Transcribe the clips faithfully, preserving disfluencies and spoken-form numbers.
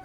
All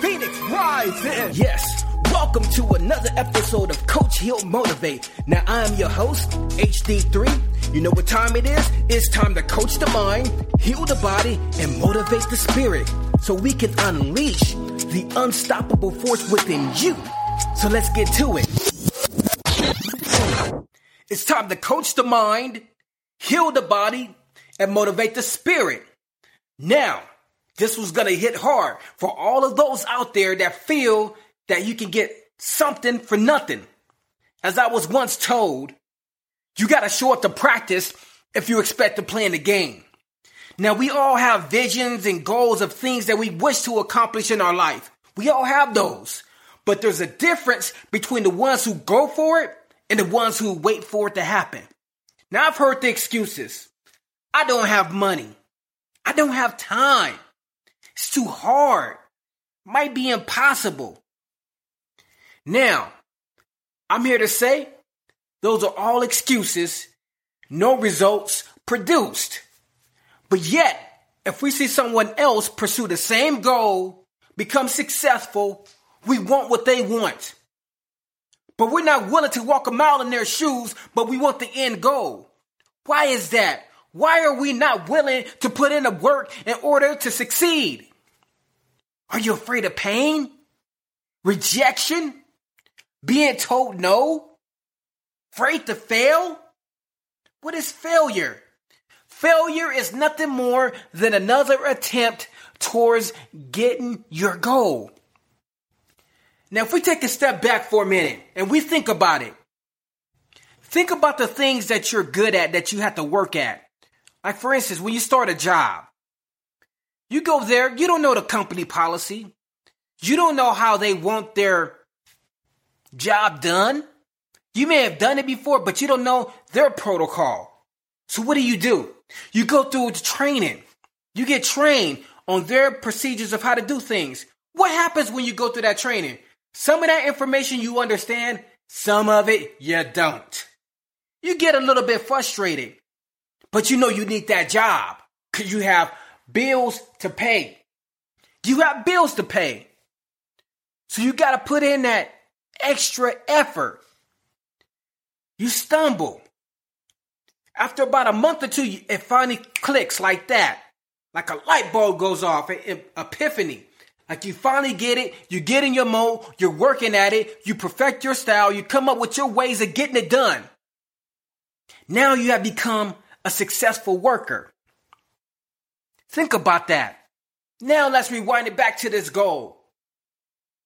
Phoenix Rising. Yes, welcome to another episode of Coach Heal Motivate. Now I am your host, H D three. You know what time it is? It's time to coach the mind, heal the body, and motivate the spirit, so we can unleash the unstoppable force within you. So let's get to it. It's time to coach the mind, heal the body, and motivate the spirit. Now, this was going to hit hard for all of those out there that feel that you can get something for nothing. As I was once told, you got to show up to practice if you expect to play in the game. Now, we all have visions and goals of things that we wish to accomplish in our life. We all have those. But there's a difference between the ones who go for it and the ones who wait for it to happen. Now, I've heard the excuses. I don't have money. I don't have time. It's too hard. Might be impossible. Now, I'm here to say those are all excuses, no results produced. But yet, if we see someone else pursue the same goal, become successful, we want what they want. But we're not willing to walk a mile in their shoes, but we want the end goal. Why is that? Why are we not willing to put in the work in order to succeed? Are you afraid of pain? Rejection? Being told no? Afraid to fail? What is failure? Failure is nothing more than another attempt towards getting your goal. Now, if we take a step back for a minute and we think about it, think about the things that you're good at that you have to work at. Like, for instance, when you start a job, you go there, you don't know the company policy. You don't know how they want their job done. You may have done it before, but you don't know their protocol. So what do you do? You go through the training. You get trained on their procedures of how to do things. What happens when you go through that training? Some of that information you understand, some of it you don't. You get a little bit frustrated. But you know you need that job because you have bills to pay. You have bills to pay. So you got to put in that extra effort. You stumble. After about a month or two, it finally clicks like that. Like a light bulb goes off, an epiphany. Like you finally get it. You get in your mode. You're working at it. You perfect your style. You come up with your ways of getting it done. Now you have become a successful worker. Think about that. Now let's rewind it back to this goal.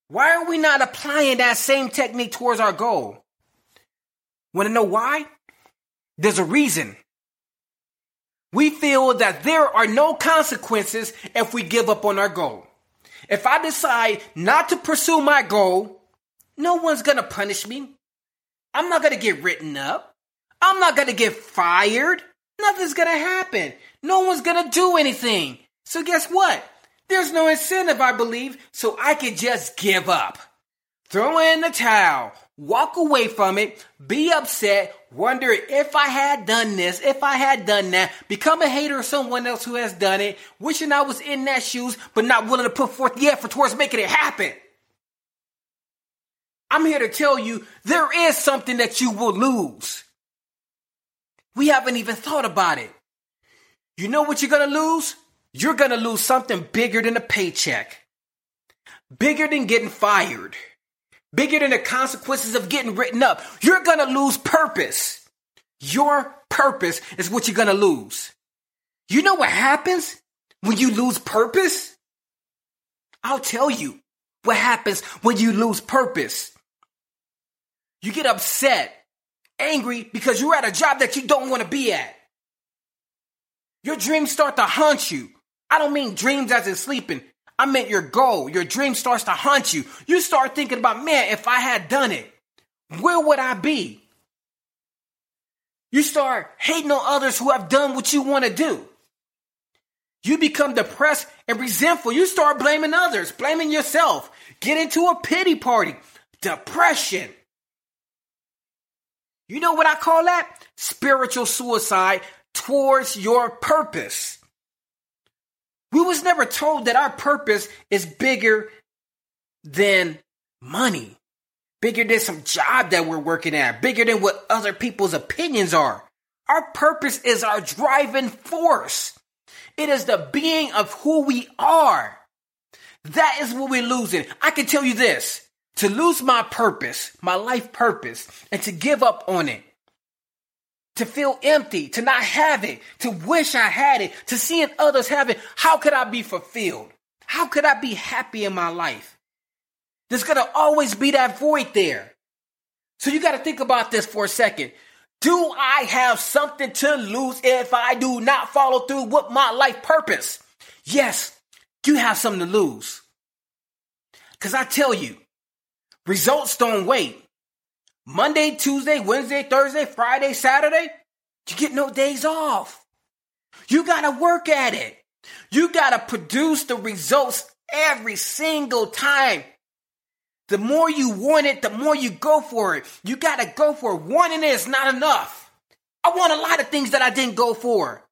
Why are we not applying that same technique towards our goal? Want to know why? There's a reason. We feel that there are no consequences if we give up on our goal. If I decide not to pursue my goal, no one's going to punish me. I'm not going to get written up. I'm not going to get fired. nothing's going to happen. No one's going to do anything. So guess what? There's no incentive, I believe, so I can just give up. Throw in the towel. Walk away from it, be upset, wonder if I had done this, if I had done that, become a hater of someone else who has done it, wishing I was in that shoes, but not willing to put forth the effort towards making it happen. I'm here to tell you, there is something that you will lose. We haven't even thought about it. You know what you're going to lose? You're going to lose something bigger than a paycheck, bigger than getting fired. Bigger than the consequences of getting written up. You're going to lose purpose. Your purpose is what you're going to lose. You know what happens when you lose purpose? I'll tell you what happens when you lose purpose. You get upset, angry, because you're at a job that you don't want to be at. Your dreams start to haunt you. I don't mean dreams as in sleeping. I meant your goal, your dream starts to haunt you. You start thinking about, man, if I had done it, where would I be? You start hating on others who have done what you want to do. You become depressed and resentful. You start blaming others, blaming yourself. Get into a pity party. Depression. You know what I call that? Spiritual suicide towards your purpose. We was never told that our purpose is bigger than money, bigger than some job that we're working at, bigger than what other people's opinions are. Our purpose is our driving force. It is the being of who we are. That is what we're losing. I can tell you this, to lose my purpose, my life purpose, and to give up on it. To feel empty, to not have it, to wish I had it, to seeing others have it. How could I be fulfilled? How could I be happy in my life? There's going to always be that void there. So you got to think about this for a second. Do I have something to lose if I do not follow through with my life purpose? Yes, you have something to lose. Because I tell you, results don't wait. Monday, Tuesday, Wednesday, Thursday, Friday, Saturday, you get no days off. You got to work at it. You got to produce the results every single time. The more you want it, the more you go for it. You got to go for it. Wanting it is not enough. I want a lot of things that I didn't go for.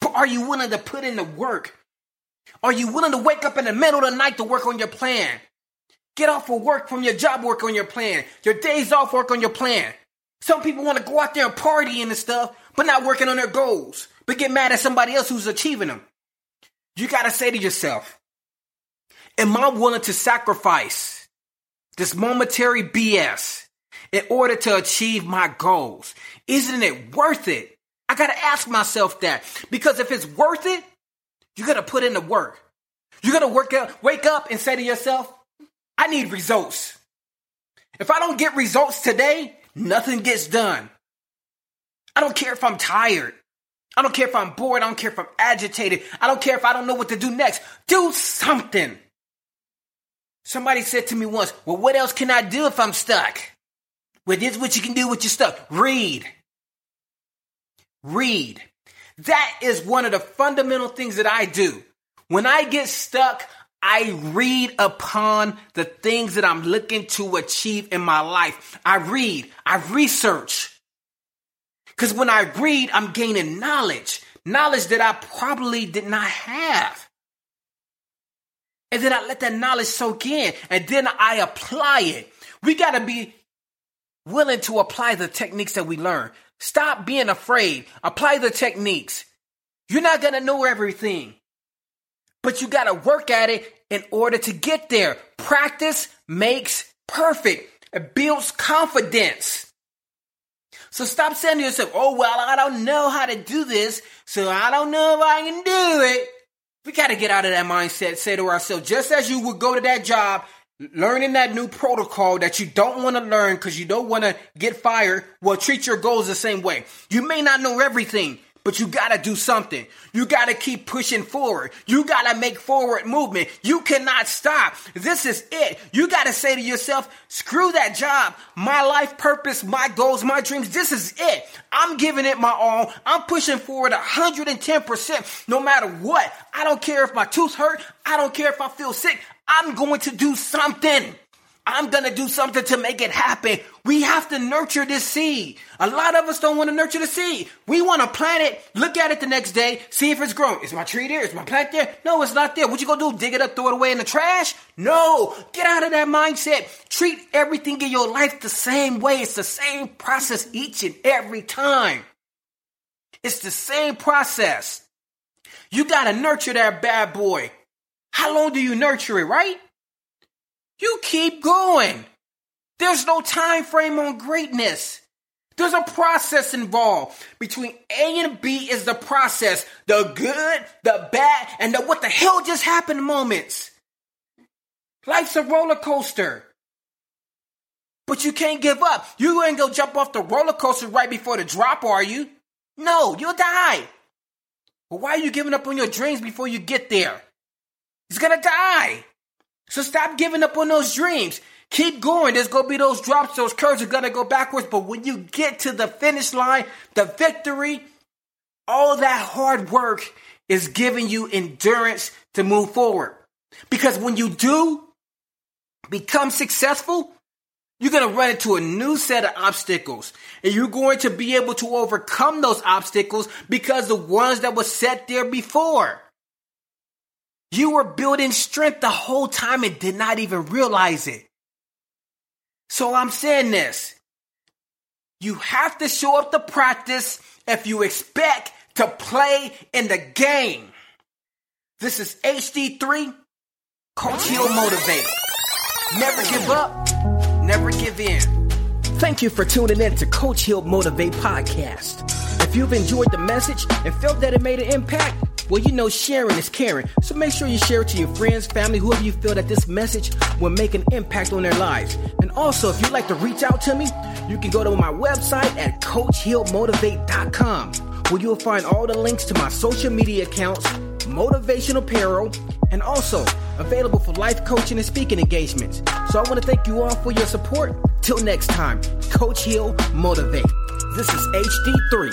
But are you willing to put in the work? Are you willing to wake up in the middle of the night to work on your plan? Get off of work from your job, work on your plan. Your days off, work on your plan. Some people want to go out there and party and stuff, but not working on their goals, but get mad at somebody else who's achieving them. You got to say to yourself, am I willing to sacrifice this momentary B S in order to achieve my goals? Isn't it worth it? I got to ask myself that, because if it's worth it, you got to put in the work. You got to work out, wake up and say to yourself, I need results. If I don't get results today, nothing gets done. I don't care if I'm tired. I don't care if I'm bored. I don't care if I'm agitated. I don't care if I don't know what to do next. Do something. Somebody said to me once, well, what else can I do if I'm stuck? Well, this is what you can do when you're stuck. Read. Read. That is one of the fundamental things that I do. When I get stuck, I read upon the things that I'm looking to achieve in my life. I read, I research. Because when I read, I'm gaining knowledge, knowledge that I probably did not have. And then I let that knowledge soak in, and then I apply it. We got to be willing to apply the techniques that we learn. Stop being afraid. Apply the techniques. You're not going to know everything. But you got to work at it in order to get there. Practice makes perfect. It builds confidence. So stop saying to yourself, oh, well, I don't know how to do this, so I don't know if I can do it. We got to get out of that mindset. Say to ourselves, just as you would go to that job, learning that new protocol that you don't want to learn because you don't want to get fired, well, treat your goals the same way. You may not know everything, but you got to do something. You got to keep pushing forward. You got to make forward movement. You cannot stop. This is it. You got to say to yourself, screw that job, my life purpose, my goals, my dreams. This is it. I'm giving it my all. I'm pushing forward one hundred ten percent no matter what. I don't care if my tooth hurt. I don't care if I feel sick. I'm going to do something. I'm going to do something to make it happen. We have to nurture this seed. A lot of us don't want to nurture the seed. We want to plant it, look at it the next day, see if it's growing. Is my tree there? Is my plant there? No, it's not there. What you going to do? Dig it up, throw it away in the trash? No. Get out of that mindset. Treat everything in your life the same way. It's the same process each and every time. It's the same process. You got to nurture that bad boy. How long do you nurture it, right? You keep going. There's no time frame on greatness. There's a process involved. Between A and B is the process. The good, the bad, and the what the hell just happened moments. Life's a roller coaster. But you can't give up. You ain't gonna jump off the roller coaster right before the drop, are you? No, you'll die. But why are you giving up on your dreams before you get there? It's gonna die. So stop giving up on those dreams. Keep going. There's going to be those drops. Those curves are going to go backwards. But when you get to the finish line, the victory, all that hard work is giving you endurance to move forward. Because when you do become successful, you're going to run into a new set of obstacles. And you're going to be able to overcome those obstacles because the ones that were set there before. You were building strength the whole time and did not even realize it. So I'm saying this. You have to show up to practice if you expect to play in the game. This is H D three, Coach Heal Motivate. Never give up, never give in. Thank you for tuning in to Coach Heal Motivate Podcast. If you've enjoyed the message and felt that it made an impact, well, you know, sharing is caring. So make sure you share it to your friends, family, whoever you feel that this message will make an impact on their lives. And also, if you'd like to reach out to me, you can go to my website at coach hill motivate dot com, where you'll find all the links to my social media accounts, motivational apparel, and also available for life coaching and speaking engagements. So I want to thank you all for your support. Till next time, Coach Heal Motivate. This is H D three.